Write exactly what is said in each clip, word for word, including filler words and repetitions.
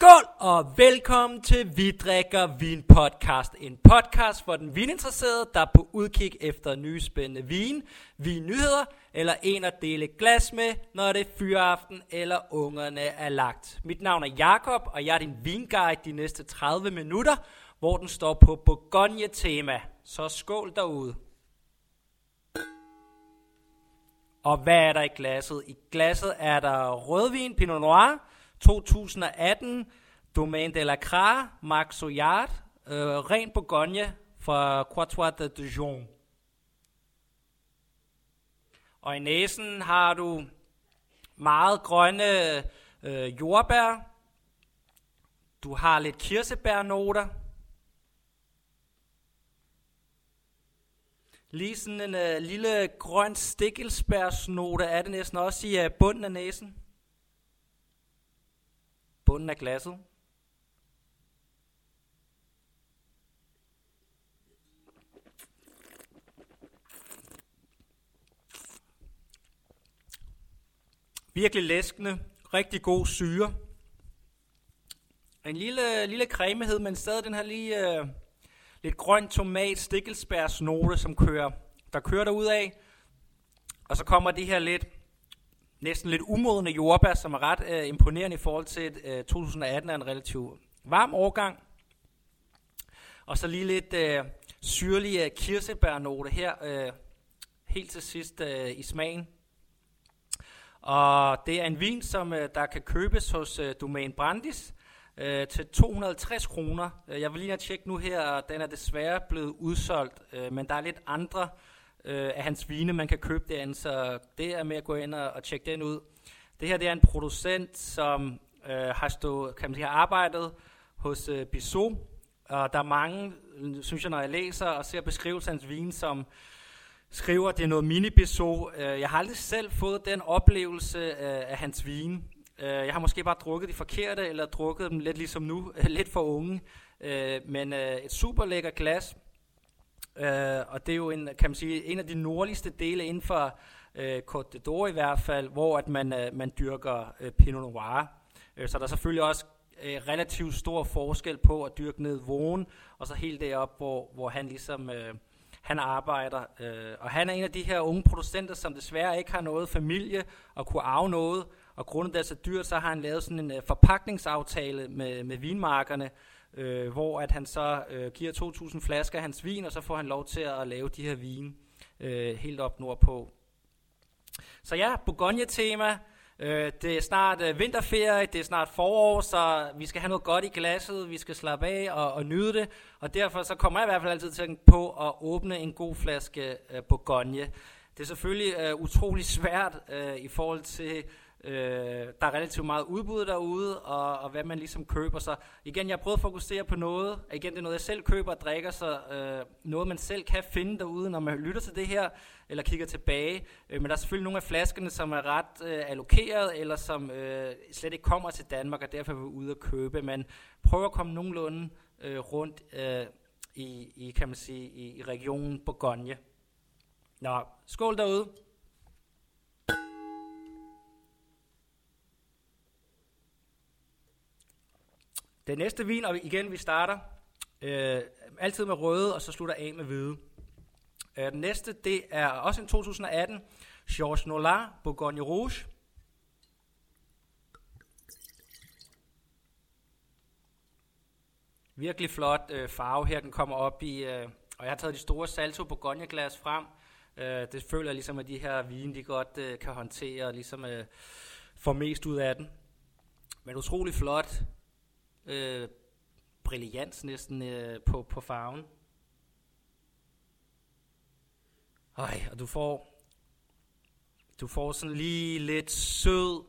Skål og velkommen til Vi drikker vin podcast. En podcast for den vininteresserede, der er på udkig efter nye spændende vin, vinnyheder eller en at dele glas med, når det er fyraften eller ungerne er lagt. Mit navn er Jakob, og jeg er din vinguide de næste tredive minutter, hvor den står på Bourgogne tema. Så skål derude. Og hvad er der i glasset? I glasset er der rødvin Pinot Noir to tusind atten, Domaine de la Craie, Max Jouard, øh, ren Bourgogne fra Quartier de Jonc. Og i næsen har du meget grønne øh, jordbær. Du har lidt kirsebærnoter. Lige sådan en øh, lille grøn stikkelsbærsnote er det næsten også i øh, bunden af næsen. Bunden af glasset. Virkelig læskende. Rigtig god syre. En lille, lille cremehed, men stadig den her lige øh, lidt grøn tomat stikkelsbærsnote, som kører, der kører derudad. Og så kommer det her lidt næsten lidt umodende jordbær, som er ret øh, imponerende i forhold til øh, to tusind atten, er en relativt varm årgang. Og så lige lidt øh, syrlig øh, kirsebærnote her, øh, helt til sidst øh, i smagen. Og det er en vin, som øh, der kan købes hos øh, Domain Brandis øh, til to hundrede og halvtreds kroner. Jeg vil lige have tjekket nu her, den er desværre blevet udsolgt, øh, men der er lidt andre af hans vine, man kan købe derinde, så det er med at gå ind og, og tjekke den ud. Det her det er en producent, som øh, har, stå, kan man sige, har arbejdet hos øh, Bissot, og der er mange, synes jeg, når jeg læser og ser beskrivelsen af hans vine, som skriver, at det er noget mini-Bissot. Jeg har aldrig selv fået den oplevelse øh, af hans vine. Jeg har måske bare drukket de forkerte, eller drukket dem lidt ligesom nu, lidt for unge, øh, men øh, et super lækker glas. Uh, og det er jo en, kan man sige, en af de nordligste dele inden for uh, Côte d'Or i hvert fald, hvor at man, uh, man dyrker uh, Pinot Noir. Uh, så der er selvfølgelig også uh, relativt stor forskel på at dyrke ned Vosne, og så helt derop, hvor, hvor han ligesom uh, han arbejder. Uh, og han er en af de her unge producenter, som desværre ikke har noget familie og kunne arve noget. Og grundet det er så dyrt, så har han lavet sådan en uh, forpakningsaftale med, med vinmarkerne, Øh, hvor at han så øh, giver to tusind flasker af hans vin, og så får han lov til at lave de her vine øh, helt op nordpå. Så ja, Bourgogne-tema. Øh, det er snart øh, vinterferie, det er snart forår, så vi skal have noget godt i glasset, vi skal slappe af og, og nyde det, og derfor så kommer jeg i hvert fald altid til at tænke på at åbne en god flaske øh, Bourgogne. Det er selvfølgelig øh, utrolig svært øh, i forhold til Øh, der er relativt meget udbud derude, og, og hvad man ligesom køber. Så igen, jeg har prøvet at fokusere på noget, igen det er noget jeg selv køber og drikker, så øh, noget man selv kan finde derude, når man lytter til det her, eller kigger tilbage, øh, men der er selvfølgelig nogle af flaskerne, som er ret øh, allokeret, eller som øh, slet ikke kommer til Danmark, og derfor er vi ude at købe, men prøv at komme nogenlunde øh, rundt øh, i, i, kan man sige, i, i regionen Bourgogne. Nå, skål derude. Den næste vin, og igen vi starter øh, altid med røde, og så slutter af med hvide. Øh, den næste, det er også en to tusind atten, Georges Noëllat, Bourgogne Rouge. Virkelig flot øh, farve her, den kommer op i, øh, og jeg har taget de store Salto Bourgogne glas frem. Øh, det føler jeg ligesom, at de her vine, de godt øh, kan håndtere, og ligesom øh, får mest ud af den. Men utrolig flot. Øh, brillians næsten øh, på, på farven. Ej, og du får du får sådan lige lidt sød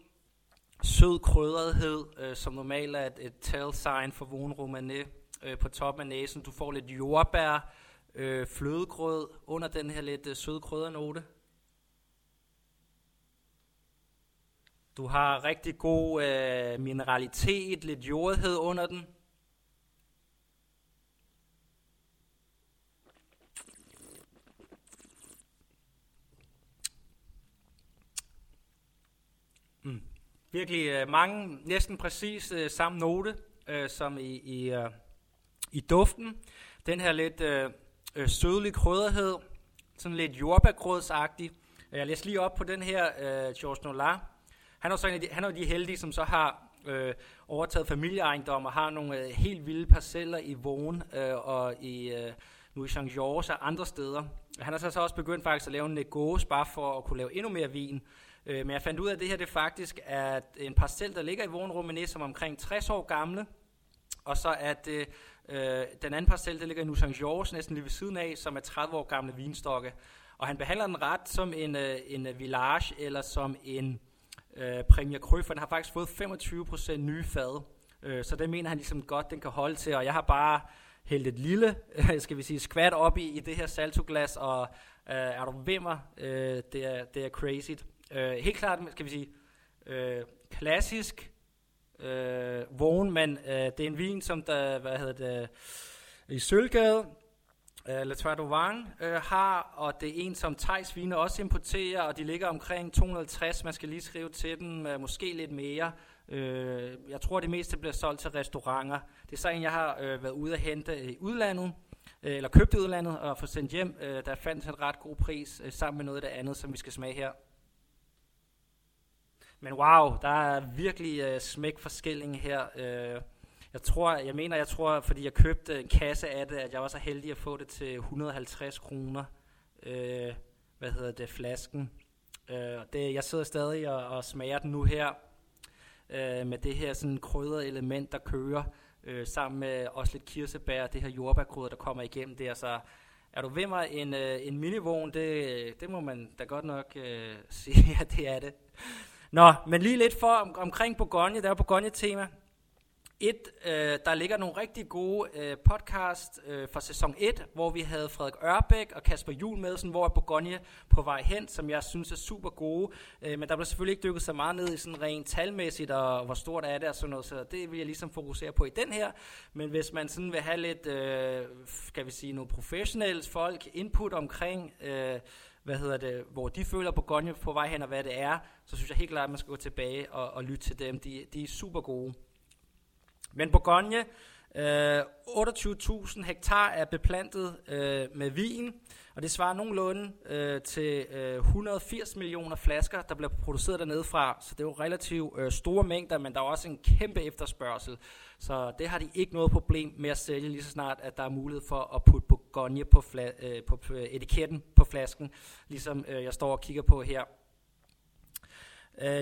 sød krydrethed, øh, som normalt er et, et tell sign for Vosne-Romanée øh, på toppen af næsen. Du får lidt jordbær, øh, flødegrød under den her lidt øh, søde kryddernote. Du har rigtig god øh, mineralitet, lidt jordhed under den. Mm. Virkelig øh, mange, næsten præcis øh, samme note øh, som i, i, øh, i duften. Den her lidt øh, øh, sødlig krydderhed, sådan lidt jordbærgrødsagtig. Jeg læste lige op på den her øh, Georges Noëllat. Han er jo de, han er de heldige, som så har øh, overtaget familieejendom og har nogle øh, helt vilde parceller i Vosne øh, og i øh, Nuits-Saint-Georges og andre steder. Han har så, så også begyndt faktisk at lave en negos, bare for at kunne lave endnu mere vin. Men jeg fandt ud af, at det her det faktisk er en parcel, der ligger i Vosne-Romanée, som er omkring tres år gamle. Og så er det øh, den anden parcel, der ligger i Nuits-Saint-Georges, næsten lige ved siden af, som er tredive år gamle vinstokke. Og han behandler den ret som en, øh, en village eller som en øh, Premier Cru, for den har faktisk fået femogtyve procent nye fad. Øh, så det mener han ligesom godt, den kan holde til. Og jeg har bare hældt et lille, skal vi sige, skvat op i, i det her saltoglas, og øh, er du vimmer, øh, det er, det er crazy. Øh, helt klart, skal vi sige, øh, klassisk øh, vogn, men øh, det er en vin, som der, hvad hedder det, i Sølvgade, øh, Latvatovang øh, har, og det er en, som Teis Vine også importerer, og de ligger omkring to hundrede og halvtreds, man skal lige skrive til dem, øh, måske lidt mere. Øh, jeg tror, det meste bliver solgt til restauranter. Det er så en, jeg har øh, været ude at hente i udlandet, øh, eller købt i udlandet, og få sendt hjem, øh, der fandt en ret god pris, øh, sammen med noget af det andet, som vi skal smage her. Men wow, der er virkelig øh, smæk forskelling her. Øh, jeg tror, jeg mener, jeg tror, fordi jeg købte en kasse af det, at jeg var så heldig at få det til et hundrede og halvtreds kroner. Øh, hvad hedder det, flasken. Øh, det, jeg sidder stadig og, og smager den nu her øh, med det her sådan krydrede element, der kører øh, sammen med også lidt kirsebær, det her jordbærkrydder, der kommer igennem der. Så er du ved mig en, øh, en minivogn, det, det må man da godt nok øh, sige, at det er det. Nå, men lige lidt for om, omkring Bourgogne, der er Bourgogne-tema. Et, øh, der ligger nogle rigtig gode øh, podcast øh, fra sæson et, hvor vi havde Frederik Ørbæk og Kasper Juhl med, sådan, hvor er Bourgogne på vej hen, som jeg synes er super gode. Øh, men der blev selvfølgelig ikke dykket så meget ned i sådan rent talmæssigt, og, og hvor stort er det og sådan noget, så det vil jeg ligesom fokusere på i den her. Men hvis man sådan vil have lidt, øh, skal vi sige, nogle professionelle folk input omkring, øh, hvad hedder det, hvor de føler Bourgogne på vej hen, og hvad det er, så synes jeg helt klart, at man skal gå tilbage og, og lytte til dem. De, de er super gode. Men Bourgogne, øh, otteogtyve tusind hektar er beplantet øh, med vin, og det svarer nogenlunde øh, til øh, et hundrede og firs millioner flasker, der bliver produceret dernede fra. Så det er jo relativt øh, store mængder, men der er også en kæmpe efterspørgsel. Så det har de ikke noget problem med at sælge, lige så snart at der er mulighed for at putte Bourgogne på, fla- øh, på etiketten på flasken, ligesom øh, jeg står og kigger på her.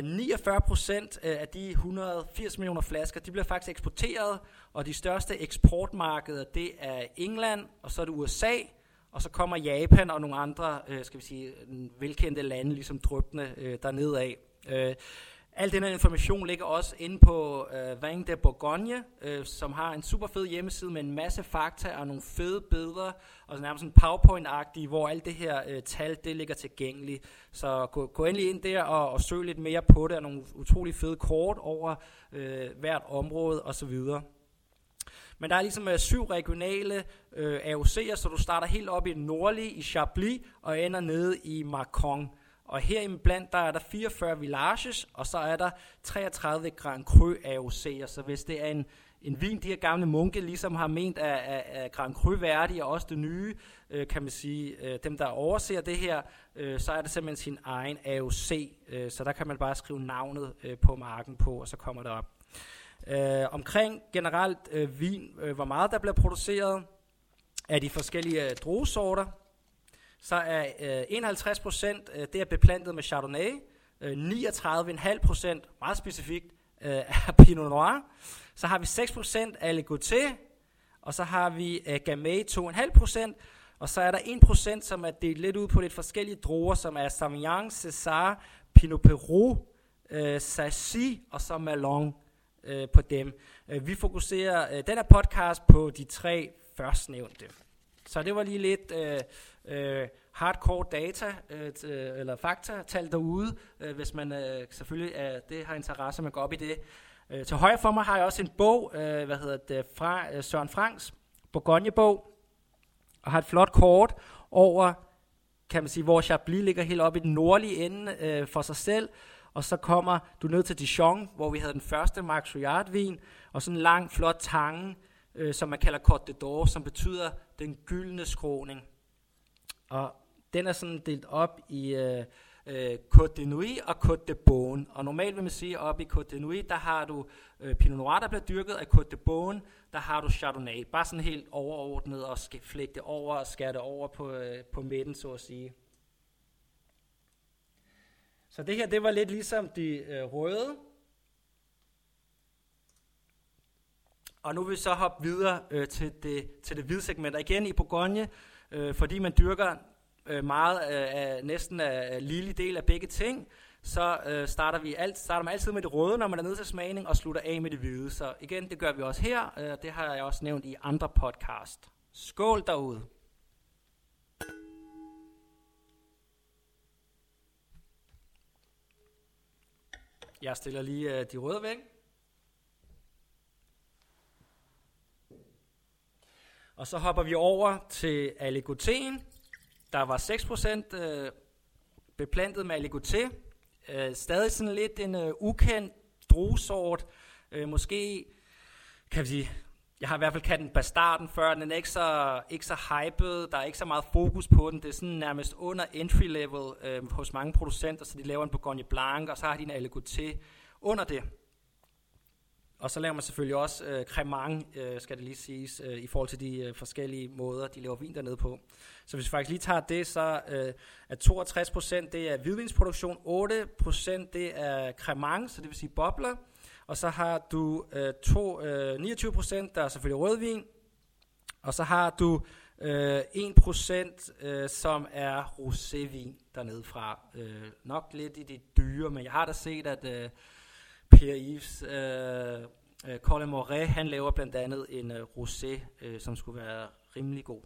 niogfyrre procent af de et hundrede og firs millioner flasker, de bliver faktisk eksporteret, og de største eksportmarkeder, det er England, og så er det U S A, og så kommer Japan og nogle andre, skal vi sige, velkendte lande, ligesom dryppende dernede af. Al den her information ligger også inde på Vang de Bourgogne, som har en super fed hjemmeside med en masse fakta og nogle fede billeder, og nærmest sådan PowerPoint-agtige, hvor alt det her øh, tal, det ligger tilgængeligt. Så gå, gå endelig ind der og, og søg lidt mere på det, og nogle utrolig fede kort over øh, hvert område osv. Men der er ligesom øh, syv regionale øh, A O C'er, så du starter helt op i den nordlige, i Chablis, og ender nede i Macon. Og heriblandt, der er der fireogfyrre villages, og så er der treogtredive Grand Cru A O C'er, så hvis det er en En vin, de her gamle munke ligesom har ment af, af, af Grand Cru Verdi, og også det nye, øh, kan man sige, øh, dem der overser det her, øh, så er det simpelthen sin egen A O C, øh, så der kan man bare skrive navnet øh, på marken på, og så kommer det op. Øh, omkring generelt øh, vin, øh, hvor meget der bliver produceret af de forskellige øh, druesorter, så er øh, enoghalvtreds procent øh, det er beplantet med Chardonnay, øh, niogtredive komma fem procent, meget specifikt, af Pinot Noir, så har vi seks procent af Aligoté, og så har vi uh, Gamay to komma fem procent, og så er der en procent, som er delt lidt ud på lidt forskellige druer, som er Sauvignon, César, Pinot Perou, uh, Sassi, og så Malon uh, på dem. Uh, vi fokuserer uh, den her podcast på de tre førstnævnte. Så det var lige lidt uh, uh, hardcore data, øh, t- eller faktatal derude, øh, hvis man øh, selvfølgelig øh, det har interesse, man går op i det. Øh, til højre for mig har jeg også en bog, øh, hvad hedder det, fra øh, Søren Franks, Bourgogne-bog, og har et flot kort over, kan man sige, hvor Chablis ligger helt oppe i den nordlige ende øh, for sig selv, og så kommer du ned til Dijon, hvor vi havde den første Max Jouard-vin, og sådan en lang, flot tange, øh, som man kalder Côte d'Or, som betyder den gyldne skråning. Og den er sådan delt op i øh, øh, Côte de Nuits og Côte de Beaune. Og normalt vil man sige, at oppe i Côte de Nuits, der har du øh, Pinot Noir, der bliver dyrket, og i Côte de Beaune, der har du Chardonnay. Bare sådan helt overordnet og sk- flægte over og skære det over på, øh, på midten, så at sige. Så det her, det var lidt ligesom de øh, røde. Og nu vil vi så hoppe videre øh, til, det, til det hvide segment. Og igen i Bourgogne, øh, fordi man dyrker øh, meget øh, af næsten af lille del af begge ting, så øh, starter, vi alt, starter man altid med det røde, når man er nede til smagning, og slutter af med det hvide. Så igen, det gør vi også her. Øh, det har jeg også nævnt i andre podcast. Skål derude! Jeg stiller lige øh, de røde væk. Og så hopper vi over til Aligotéen. Der var seks procent øh, beplantet med Aligoté. Øh, stadig sådan lidt en øh, ukendt druesort. Øh, måske, kan vi sige, jeg har i hvert fald kaldt den bastarden før. Den er ikke så, ikke så hyped, der er ikke så meget fokus på den. Det er sådan nærmest under entry-level øh, hos mange producenter, så de laver en Bourgogne Blanc, og så har de en Aligoté under det. Og så laver man selvfølgelig også øh, cremant, øh, skal det lige siges, øh, i forhold til de øh, forskellige måder, de laver vin dernede på. Så hvis vi faktisk lige tager det, så øh, er toogtres procent det er hvidvinsproduktion, otte procent det er cremant, så det vil sige bobler. Og så har du øh, to, øh, niogtyve procent, der er selvfølgelig rødvin. Og så har du øh, en procent, øh, som er rosévin dernede fra. Øh, nok lidt i det dyre, men jeg har da set, at øh, Pierre Yves øh, øh, Colin Moret, han laver blandt andet en øh, rosé, øh, som skulle være rimelig god.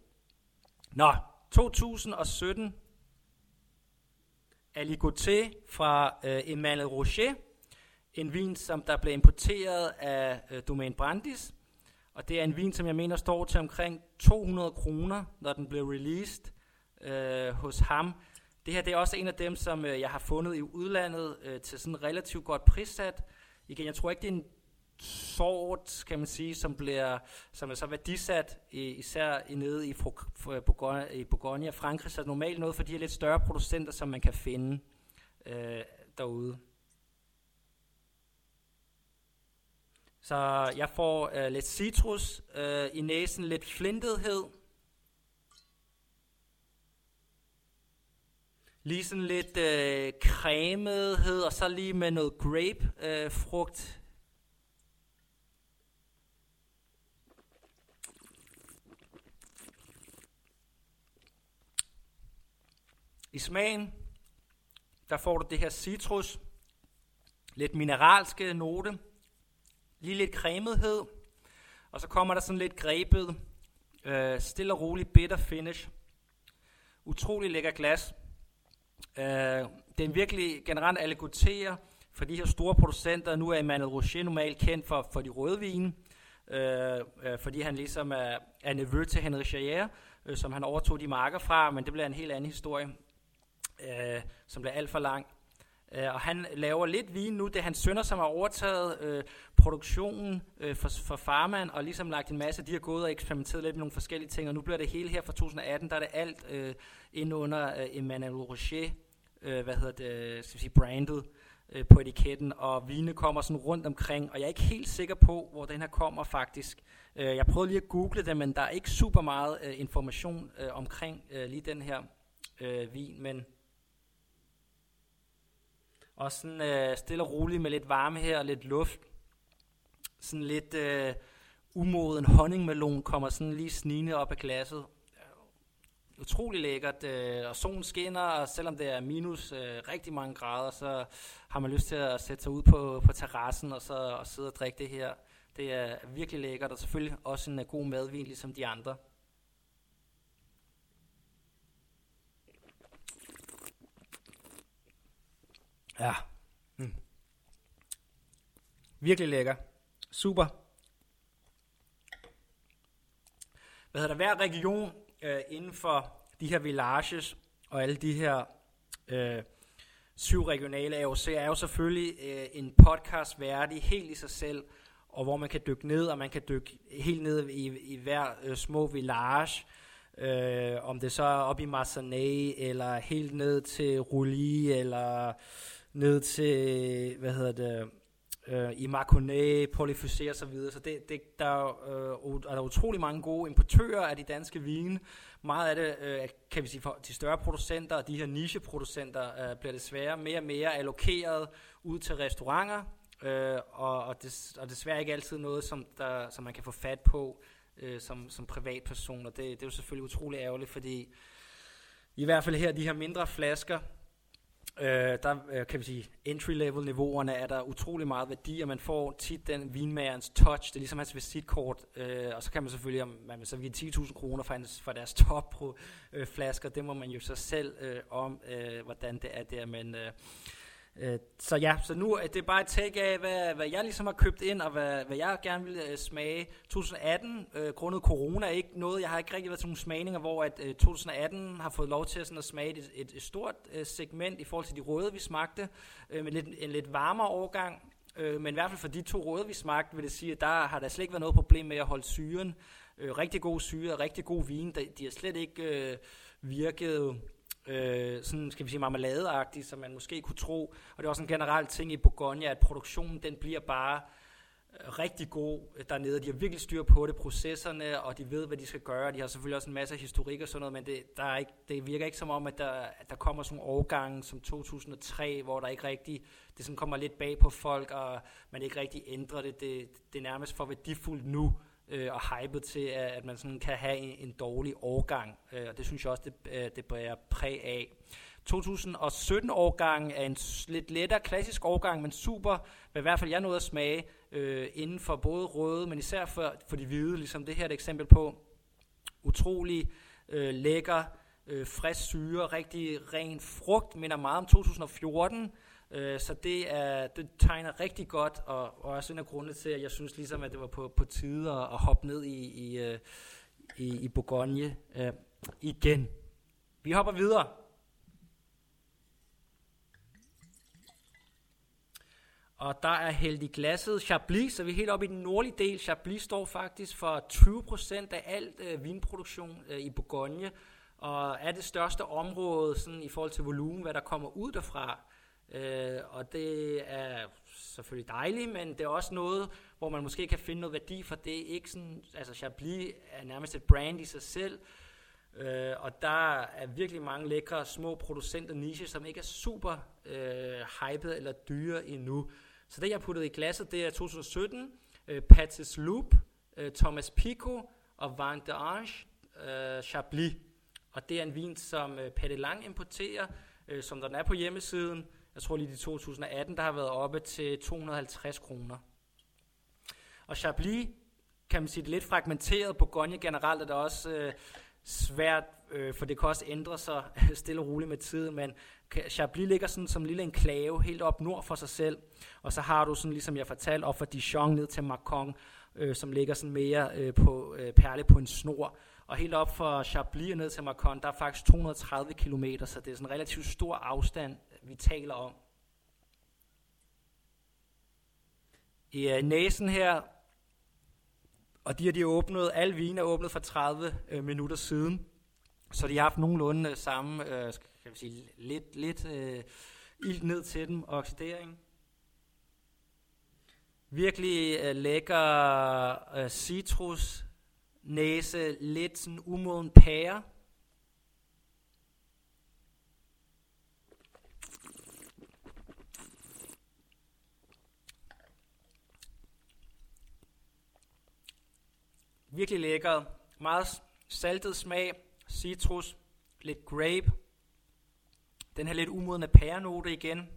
Nå, to tusind og sytten, Aligoté fra øh, Emmanuel Rouget. En vin, som der blev importeret af øh, Domain Brandis, og det er en vin, som jeg mener står til omkring to hundrede kroner, når den blev released øh, hos ham. Det her, det er også en af dem, som øh, jeg har fundet i udlandet øh, til sådan relativt godt prissat. Igen, jeg tror ikke, det er en sort, kan man sige, som bliver, som er så værdisat, i, især nede i, Fro- for, Bourgogne, i Bourgogne og Frankrig, så normalt noget for de her lidt større producenter, som man kan finde øh, derude. Så jeg får øh, lidt citrus, øh, i næsen lidt flintethed. Lige sådan lidt øh, cremethed, og så lige med noget grape-frugt. I smagen, der får du det her citrus, lidt mineralske note. Lige lidt cremethed, og så kommer der sådan lidt grebet, øh, stille og rolig bitter finish. Utrolig lækker glas. Øh, det er en virkelig generelt Aligotéer for de her store producenter. Nu er Emmanuel Rouget normalt kendt for, for de røde vine, øh, øh, fordi han ligesom er, er nevø til Henri Charrière, øh, som han overtog de marker fra, men det bliver en helt anden historie, øh, som bliver alt for lang. Og han laver lidt vin nu, det er hans sønner, som har overtaget øh, produktionen øh, for, for farmand, og ligesom lagt en masse, de har gået og eksperimenteret lidt med nogle forskellige ting, og nu bliver det hele her fra to tusind og atten, der er det alt øh, inde under øh, Emmanuel Rouget, øh, hvad hedder det, skal vi sige, branded øh, på etiketten, og vinene kommer sådan rundt omkring, og jeg er ikke helt sikker på, hvor den her kommer faktisk. Øh, jeg prøvede lige at google det, men der er ikke super meget øh, information øh, omkring øh, lige den her øh, vin, men... Og sådan øh, stille og roligt med lidt varme her og lidt luft. Sådan lidt øh, umoden honningmelon kommer sådan lige snigende op af glasset. Utrolig lækkert, øh, og solen skinner, og selvom det er minus øh, rigtig mange grader, så har man lyst til at sætte sig ud på, på terrassen og så og sidde og drikke det her. Det er virkelig lækkert, og selvfølgelig også en uh, god madvin ligesom de andre. Ja, mm. Virkelig lækker, super. Hvad hedder der, hver region øh, inden for de her villages og alle de her øh, syv regionale A O C'er er jo selvfølgelig øh, en podcast værdig helt i sig selv, og hvor man kan dykke ned, og man kan dykke helt ned i, i hver øh, små village, øh, om det så er oppe i Marsanais, eller helt ned til Roulis, eller ned til, hvad hedder det, øh, i Maconnais, Polyfusé og så videre. Så det, det, der øh, er der utrolig mange gode importører af de danske vine. Meget af det, øh, kan vi sige, for de større producenter og de her nicheproducenter øh, bliver desværre mere og mere allokeret ud til restauranter, øh, og, og, des, og desværre ikke altid noget, som, der, som man kan få fat på øh, som, som privatperson. Og det, det er jo selvfølgelig utrolig ærgerligt, fordi i hvert fald her, de her mindre flasker, Øh, der øh, kan vi sige, entry-level-niveauerne er der utrolig meget værdi, og man får tit den vinmagerens touch, det er ligesom hans visitkort, øh, og så kan man selvfølgelig, om man vil så give ti tusind kroner for, for deres top-flasker, øh, det må man jo så selv øh, om, øh, hvordan det er der, men øh, øh, så ja, så nu det er bare et take af, hvad, hvad jeg ligesom har købt ind, og hvad, hvad jeg gerne vil øh, smage. tyve atten, øh, grundet corona, ikke noget, jeg har ikke rigtig været til nogle smagninger, hvor at, øh, tyve atten har fået lov til sådan at smage et, et, et stort øh, segment i forhold til de røde, vi smagte, øh, med lidt, en lidt varmere årgang, øh, men i hvert fald for de to røde, vi smagte, vil det sige, at der har der slet ikke været noget problem med at holde syren, øh, rigtig god syre, rigtig god vin, de, de har slet ikke øh, virket... Øh, sådan, skal vi sige, marmeladeagtigt, som man måske kunne tro, og det er også en generel ting i Bourgogne, at produktionen, den bliver bare rigtig god dernede, de har virkelig styr på det, processerne, og de ved, hvad de skal gøre, de har selvfølgelig også en masse historik og sådan noget, men det, der er ikke, det virker ikke som om, at der, at der kommer sådan nogle årgange som to tusind og tre, hvor der ikke rigtig, det sådan kommer lidt bag på folk, og man ikke rigtig ændrer det, det, det er nærmest for værdifuldt nu, og hypet til, at man sådan kan have en, en dårlig årgang, og det synes jeg også, det, det bærer præg af. tyve sytten-årgangen er en lidt lettere klassisk årgang, men super, i hvert fald jeg nåede at smage, øh, inden for både røde, men især for, for de hvide, ligesom det her er et eksempel på. Utrolig øh, lækker, øh, frisk syre, rigtig ren frugt, minder meget om to tusind og fjorten, så det, er, det tegner rigtig godt, og, og også en af grundene til, at jeg synes ligesom, at det var på, på tide at, at hoppe ned i, i, i, i Bourgogne øh, igen. Vi hopper videre. Og der er hældt i glasset Chablis, så vi er helt oppe i den nordlige del. Chablis står faktisk for tyve procent af alt øh, vinproduktion øh, i Bourgogne, og er det største område sådan, i forhold til volumen, hvad der kommer ud derfra. Øh, og det er selvfølgelig dejligt, men det er også noget, hvor man måske kan finde noget værdi, for det er ikke sådan, altså Chablis er nærmest et brand i sig selv, øh, og der er virkelig mange lækre små producenter niche, som ikke er super øh, hypet eller dyre endnu. Så det jeg puttede i glasset, det er tyve sytten, øh, Patis Loop, øh, Thomas Pico og Vang de Orange øh, Chablis, og det er en vin, som øh, Pette Lang importerer, øh, som den er på hjemmesiden. Jeg tror lige i to tusind og atten, der har været oppe til to hundrede og halvtreds kroner. Og Chablis, kan man sige, lidt fragmenteret. Bourgogne generelt er det også øh, svært, øh, for det kan også ændre sig stille og roligt med tiden, men Chablis ligger sådan som en lille enklave helt op nord for sig selv, og så har du sådan, ligesom jeg fortalte, op fra Dijon ned til Macon, øh, som ligger sådan mere øh, på øh, perle på en snor. Og helt op fra Chablis og ned til Macon, der er faktisk to hundrede og tredive kilometer, så det er sådan en relativt stor afstand, vi taler om. I næsen her, og de har de åbnet, alle viner er åbnet for tredive minutter siden, så de har haft nogenlunde samme, øh, skal vi sige, lidt, lidt øh, ilt ned til dem, og oxidering. Virkelig øh, lækker øh, citrus, næse, lidt sådan umoden pære. Virkelig lækker, meget saltet smag, citrus, lidt grape. Den her lidt umodne pærenote igen.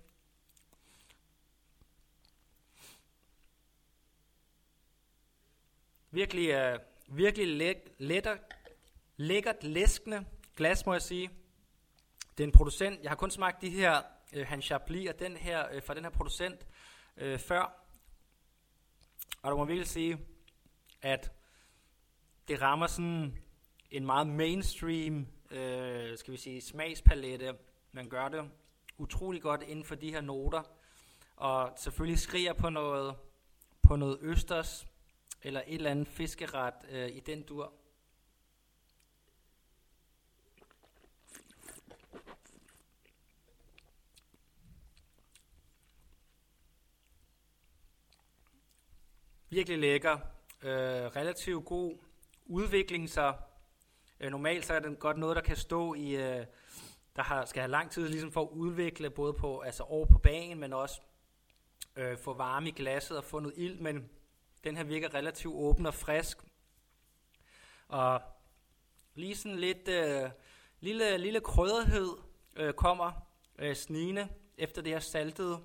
Virkelig, uh, virkelig læk- letter, lækkert læskende glas, må jeg sige. Det er en producent, jeg har kun smagt de her, uh, Han Chablis og den her, uh, fra den her producent uh, før. Og du må virkelig sige, at det rammer sådan en meget mainstream, øh, skal vi sige, smagspalette. Man gør det utrolig godt inden for de her noter, og selvfølgelig skriger på noget, på noget østers, eller et eller andet fiskeret øh, i den dur. Virkelig lækker, øh, relativt god udvikling, så øh, normalt så er det godt noget, der kan stå i, øh, der har, skal have lang tid ligesom for at udvikle, både på, altså over på bagen, men også øh, få varme i glasset og få noget ild, men den her virker relativt åben og frisk. Og lige sådan lidt øh, lille, lille krydderhed øh, kommer øh, snigende efter det her saltede,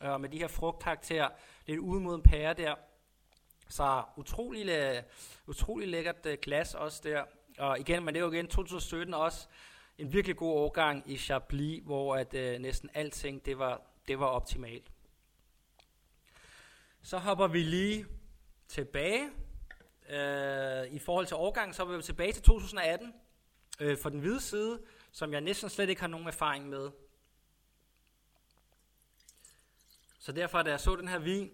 og øh, med de her frugtkarakterer, lidt ude mod en pære der. Så utrolig, læ- utrolig lækkert øh, glas også der. Og igen, men det er jo igen tyve sytten også en virkelig god årgang i Chablis, hvor at øh, næsten alting, det var, det var optimalt. Så hopper vi lige tilbage. Øh, I forhold til årgangen, så hopper vi tilbage til tyve atten øh, for den hvide side, som jeg næsten slet ikke har nogen erfaring med. Så derfor, da jeg så den her vin,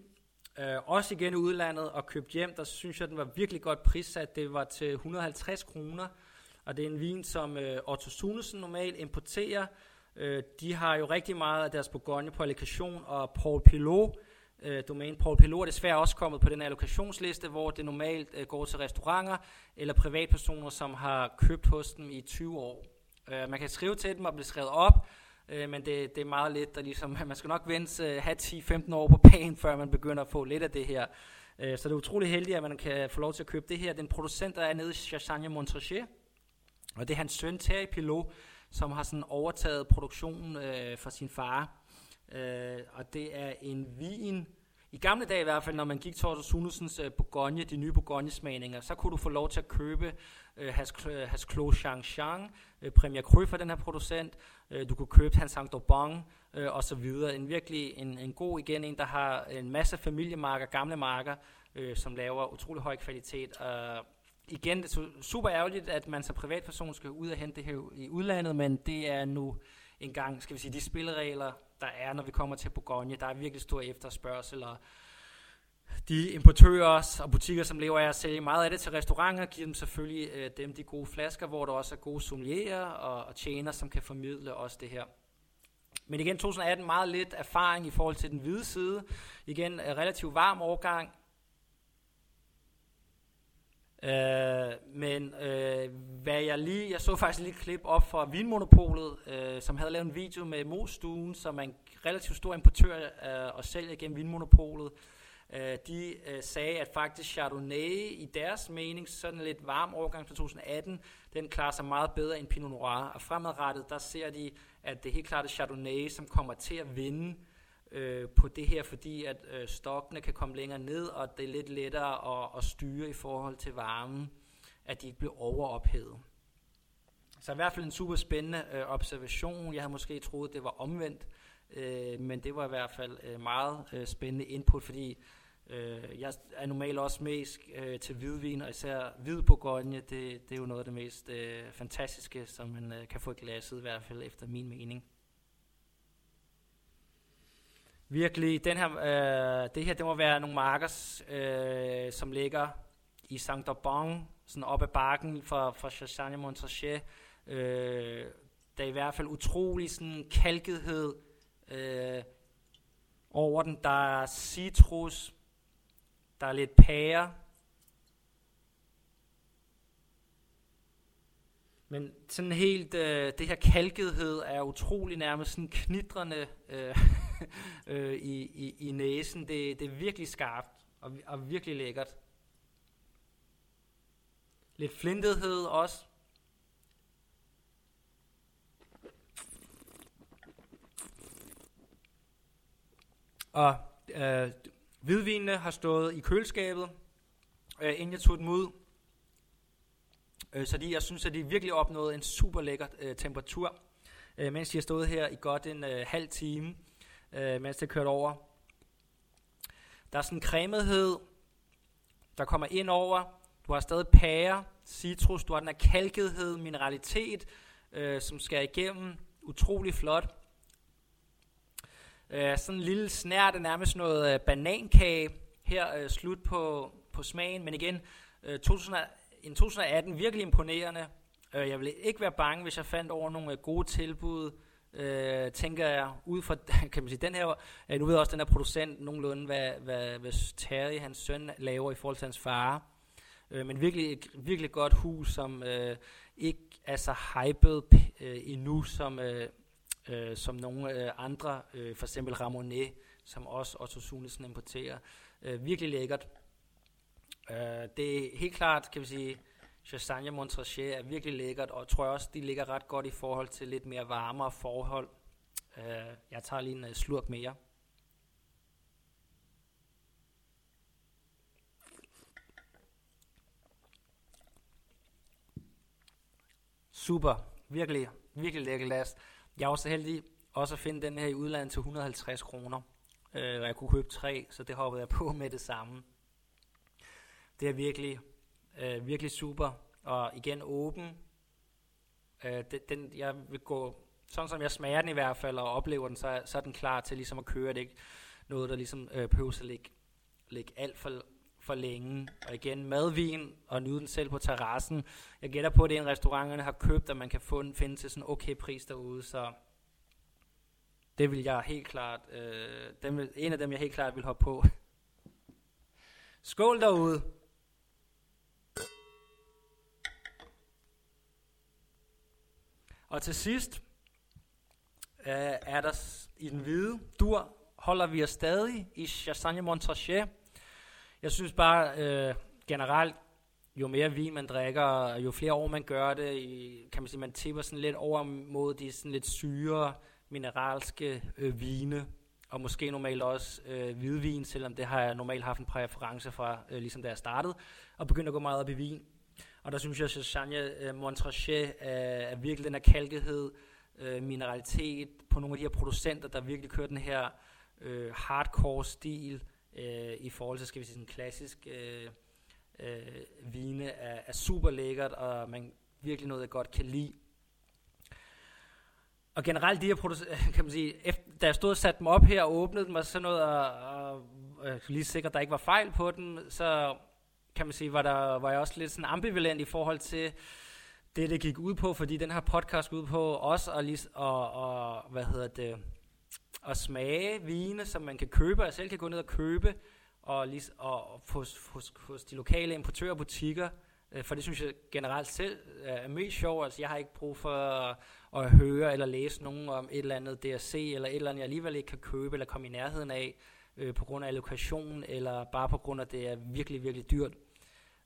Øh, også igen i udlandet og købt hjem, der synes jeg, den var virkelig godt prissat. Det var til et hundrede og halvtreds kroner, og det er en vin, som øh, Otto Suenson normalt importerer. Øh, de har jo rigtig meget af deres Bourgogne på allokation, og Paul Pilot, øh, Domain Paul Pilot, er desværre også kommet på den allokationsliste, hvor det normalt øh, går til restauranter eller privatpersoner, som har købt hos dem i tyve år. Øh, man kan skrive til dem og blive skrevet op, men det, det er meget lidt, der ligesom, man skal nok vente have ti til femten år på bagen, før man begynder at få lidt af det her. Så det er utrolig heldigt, at man kan få lov til at købe det her. Den producent, der er nede i Chassagne-Montrachet, og det er hans søn, Pierre Pilot, som har sådan overtaget produktionen øh, fra sin far. Øh, og det er en vin, i gamle dage i hvert fald, når man gik til Otto Suensons øh, Bourgogne, de nye Bourgogne-smagninger, så kunne du få lov til at købe øh, Has Clos Chang-Chang, øh, Premier Cru fra den her producent, øh, du kunne købe Hans Saint-Aubon øh, osv. En virkelig en, en god igen, en der har en masse familiemarker, gamle marker, øh, som laver utrolig høj kvalitet. Og igen, det er super ærgerligt, at man som privatperson skal ud og hente det her i udlandet, men det er nu engang, skal vi sige, de spilleregler, der er, når vi kommer til Bourgogne. Der er virkelig stor efterspørgsel, og de importører og butikker, som lever af at sælge meget af det til restauranter, giver dem selvfølgelig øh, dem de gode flasker, hvor der også er gode sommelierer og, og tjener, som kan formidle også det her. Men igen, tyve atten, meget lidt erfaring i forhold til den hvide side. Igen, relativt varm årgang. Øh, men øh, hvad jeg lige, jeg så faktisk lige et klip op fra Vinmonopolet, øh, som havde lavet en video med Mostuen, som er en relativt stor importør øh, og sælger gennem Vinmonopolet. Øh, de øh, sagde, at faktisk Chardonnay i deres mening, sådan en lidt varm årgang til tyve atten, den klarer sig meget bedre end Pinot Noir. Og fremadrettet, der ser de, at det er helt klart er Chardonnay, som kommer til at vinde Øh, på det her, fordi at øh, stokkene kan komme længere ned, og det er lidt lettere at, at styre i forhold til varmen, at de ikke bliver overophedet. Så i hvert fald en super spændende øh, observation. Jeg havde måske troet, det var omvendt, øh, men det var i hvert fald øh, meget øh, spændende input, fordi øh, jeg er normalt også mest øh, til hvidvin, og især hvid Bourgogne, det, det er jo noget af det mest øh, fantastiske, som man øh, kan få i glasset, i hvert fald efter min mening. Virkelig, den her, øh, det her, det må være nogle markers, øh, som ligger i Saint-Aubon, sådan op ad bakken fra, fra Chassagne-Montrachet. Øh, der er i hvert fald utrolig sådan kalkethed øh, over den. Der er citrus, der er lidt pære. Men sådan helt, øh, det her kalkethed er utrolig nærmest sådan knitrende øh, øh, i, i, i næsen. Det, det er virkelig skarpt og, og virkelig lækkert. Lidt flintethed også. Og øh, hvidvinene har stået i køleskabet, øh, inden jeg tog dem ud. Så de, jeg synes, at de virkelig opnåede en super lækker øh, temperatur, øh, mens de har stået her i godt en øh, halv time, øh, mens det kørte over. Der er sådan en cremethed, der kommer ind over. Du har stadig pære, citrus, du har den her kalkethed, mineralitet, øh, som skærer igennem. Utrolig flot. Øh, sådan en lille snært, nærmest noget øh, banankage her øh, slut på, på smagen. Men igen, øh, to tusind atten virkelig imponerende. Øh, jeg ville ikke være bange, hvis jeg fandt over nogle øh, gode tilbud. Øh, tænker jeg ud fra, kan man sige, den her, øh, nu ved også den her producent nogenlunde, hvad, hvad, hvad Terry, hans søn, laver i forhold til hans far. Øh, men virkelig et virkelig godt hus, som øh, ikke er så hyped øh, endnu, som... Øh, Øh, som nogle øh, andre, øh, for eksempel Ramonet, som også Otto Suenson importerer. Øh, virkelig lækkert. Øh, det er helt klart, kan vi sige, Chassagne-Montrachet er virkelig lækkert, og tror jeg også, de ligger ret godt i forhold til lidt mere varmere forhold. Øh, jeg tager lige en øh, slurk mere. Super. Virkelig, virkelig lækkert last. Jeg var så heldig også at finde den her i udlandet til et hundrede og halvtreds kroner, øh, og jeg kunne købe tre, så det hoppede jeg på med det samme. Det er virkelig, øh, virkelig super, og igen åben. Øh, det, den, jeg vil gå, sådan som jeg smager den i hvert fald, og oplever den, så, så er den klar til ligesom at køre. Det er ikke noget, der ligesom øh, behøver at ligge, ligge alt for, for længe. Og igen madvin, og nyde den selv på terrassen. Jeg gætter på, at det er en restauranterne har købt, og man kan finde, finde til sådan en okay pris derude, så det vil jeg helt klart, øh, dem, en af dem jeg helt klart vil hoppe på. Skål derude! Og til sidst, øh, er der i den hvide dur, holder vi os stadig i Chassagne-Montrachet. Jeg synes bare øh, generelt, jo mere vin man drikker, jo flere år man gør det, i, kan man sige, man tipper sådan lidt over mod de sådan lidt syre, mineralske øh, vine, og måske normalt også øh, hvidvin, selvom det har jeg normalt haft en præference fra, øh, ligesom da jeg startede, og begyndte at gå meget op i vin. Og der synes jeg, at Chassagne-Montrachet øh, er virkelig den her kalkighed, øh, mineralitet, på nogle af de her producenter, der virkelig kører den her øh, hardcore-stil, Øh, i forhold til, skal vi sige, sådan klassisk øh, øh, vine er, er super lækkert, og man virkelig noget, jeg godt kan lide. Og generelt de her producer, kan man sige, efter, da jeg stod og satte dem op her og åbnede dem, og sådan noget, og, og, og lige sikkert, der ikke var fejl på dem, så kan man sige, var, der, var jeg også lidt sådan ambivalent i forhold til det, det gik ud på, fordi den her podcast ud på os, og, og, og hvad hedder det, og smage vine, som man kan købe, og jeg selv kan gå ned og købe, og, lis- og hos, hos, hos de lokale importører og butikker, øh, for det synes jeg generelt selv er mest sjovt. Altså, jeg har ikke brug for at, at høre eller læse nogen om et eller andet D R C, eller et eller andet, jeg alligevel ikke kan købe eller komme i nærheden af, øh, på grund af allokationen, eller bare på grund af, at det er virkelig, virkelig dyrt.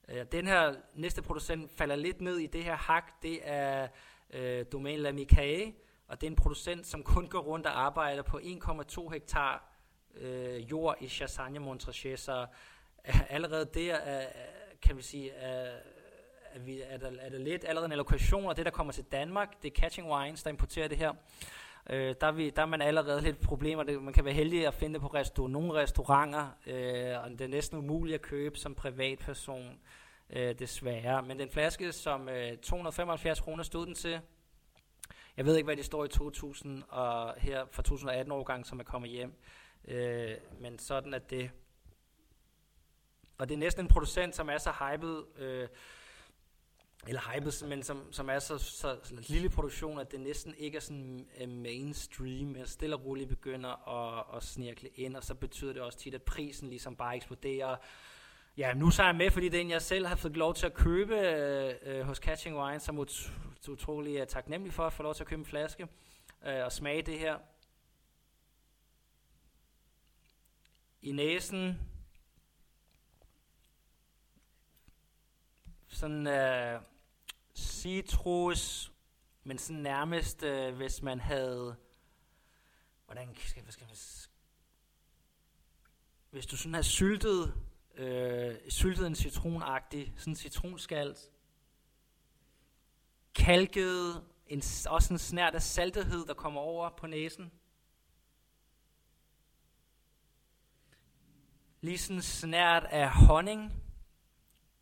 Øh, den her næste producent falder lidt ned i det her hak, det er øh, Domaine de la Craie. Og det er en producent, som kun går rundt og arbejder på en komma to hektar øh, jord i Chassagne-Montrachet. Så øh, allerede der, øh, kan vi sige, øh, er, vi, er, der, er der lidt allerede en allokation, og det, der kommer til Danmark, det er Catching Wines, der importerer det her. Øh, der, er vi, der er man allerede lidt problemer. Det, man kan være heldig at finde det på restaur- nogle restauranter, øh, og det er næsten umuligt at købe som privatperson, øh, desværre. Men den flaske, som øh, to hundrede og femoghalvfjerds kroner stod den til, jeg ved ikke, hvad det står i to tusind og her fra to tusind atten årgang, som er kommet hjem. Øh, men sådan er det. Og det er næsten en producent, som er så hyped, øh, eller hyped, men som, som er så, så lille produktion, at det næsten ikke er sådan uh, mainstream, men stille og roligt begynder at, at snirkle ind, og så betyder det også tit, at prisen ligesom bare eksploderer. Ja, nu så er jeg med, fordi det er en, jeg selv har fået lov til at købe øh, øh, hos Catching Wine, som ut- utrolig uh, taknemmelig for at få lov til at købe en flaske øh, og smage det her. I næsen. Sådan øh, citrus, men sådan nærmest, øh, hvis man havde... Hvordan skal, hvad skal man... Hvis du sådan havde syltet... Øh, syltet en citronagtig, sådan en citronskald, kalket, en, også en snært af saltethed, der kommer over på næsen. Lige sådan en snært af honning,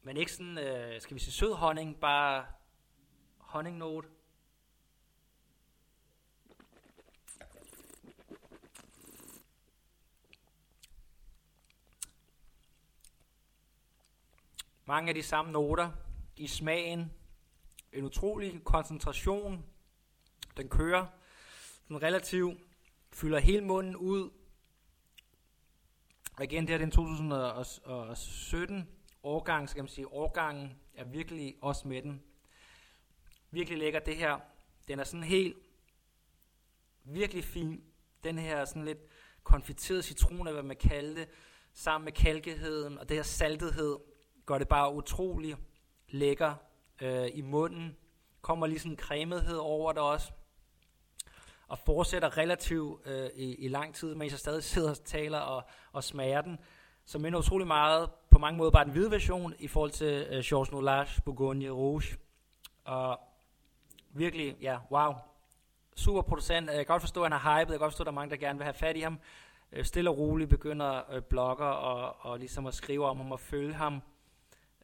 men ikke sådan, øh, skal vi sige sød honning, bare honningnote. mange af de samme noter i smagen, en utrolig koncentration, den kører den relativt, fylder hele munden ud. Og igen, det her det er en to tusind sytten årgang, så kan man sige, årgangen er virkelig også med den. Virkelig lækker det her. Den er sådan helt, virkelig fin. Den her sådan lidt konfiteret citron, hvad man kalder det, sammen med kalkeheden og det her saltethed, gør det bare utrolig lækker øh, i munden. Kommer lige sådan en cremethed over det også. Og fortsætter relativt øh, i, i lang tid, mens jeg stadig sidder og taler og, og smager den. Så minder utrolig meget, på mange måder bare den hvide version, i forhold til øh, Chosnolá, Bourgogne Rouge. Og virkelig, ja, wow. Super producent. Jeg kan godt forstå, at han har hypet. Jeg kan godt forstå, at der er mange, der gerne vil have fat i ham. Øh, stille og roligt begynder øh, blogger og, og ligesom at skrive om ham og følge ham.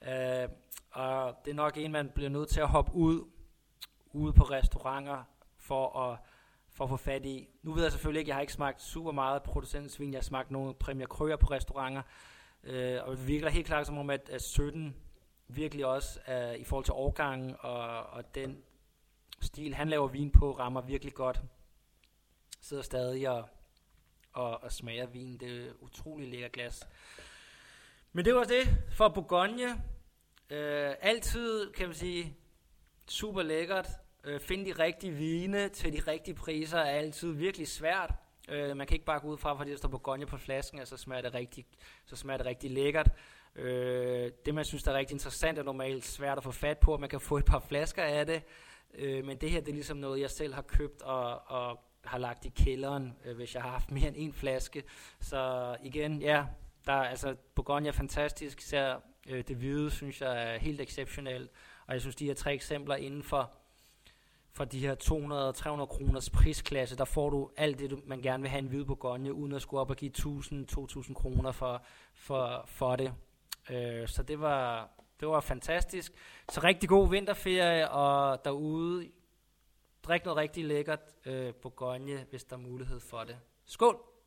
Øh, og det er nok en, man bliver nødt til at hoppe ud ude på restauranter for at for at få fat i. Nu ved jeg selvfølgelig ikke, jeg har ikke smagt super meget producentsvin, jeg har smagt nogle Premier Cru'er på restauranter, øh, og det virker helt klart som om, at, at sytten virkelig også øh, i forhold til årgangen og, og den stil, han laver vin på, rammer virkelig godt. Sidder stadig og, og, og smager vin, det er utrolig lækker glas. Men det var det for Bourgogne. Øh, altid, kan man sige, super lækkert. Øh, finde de rigtige vine til de rigtige priser er altid virkelig svært. Øh, man kan ikke bare gå ud fra, fordi der står Bourgogne på flasken, og så smager det rigtig, så smager det rigtig lækkert. Øh, det, man synes, der er rigtig interessant, er normalt svært at få fat på, at man kan få et par flasker af det. Øh, men det her, det er ligesom noget, jeg selv har købt og, og har lagt i kælderen, øh, hvis jeg har haft mere end en flaske. Så igen, ja, der er, altså, Bourgogne er fantastisk, især øh, det hvide, synes jeg er helt exceptionelt. Og jeg synes, de her tre eksempler inden for for de her to hundrede til tre hundrede kroners prisklasse, der får du alt det, man gerne vil have en hvid Bourgogne, uden at skulle op og give tusind til to tusind kroner for, for, for det. Øh, så det var, det var fantastisk. Så rigtig god vinterferie, og derude, drik noget rigtig lækkert øh, Bourgogne, hvis der er mulighed for det. Skål!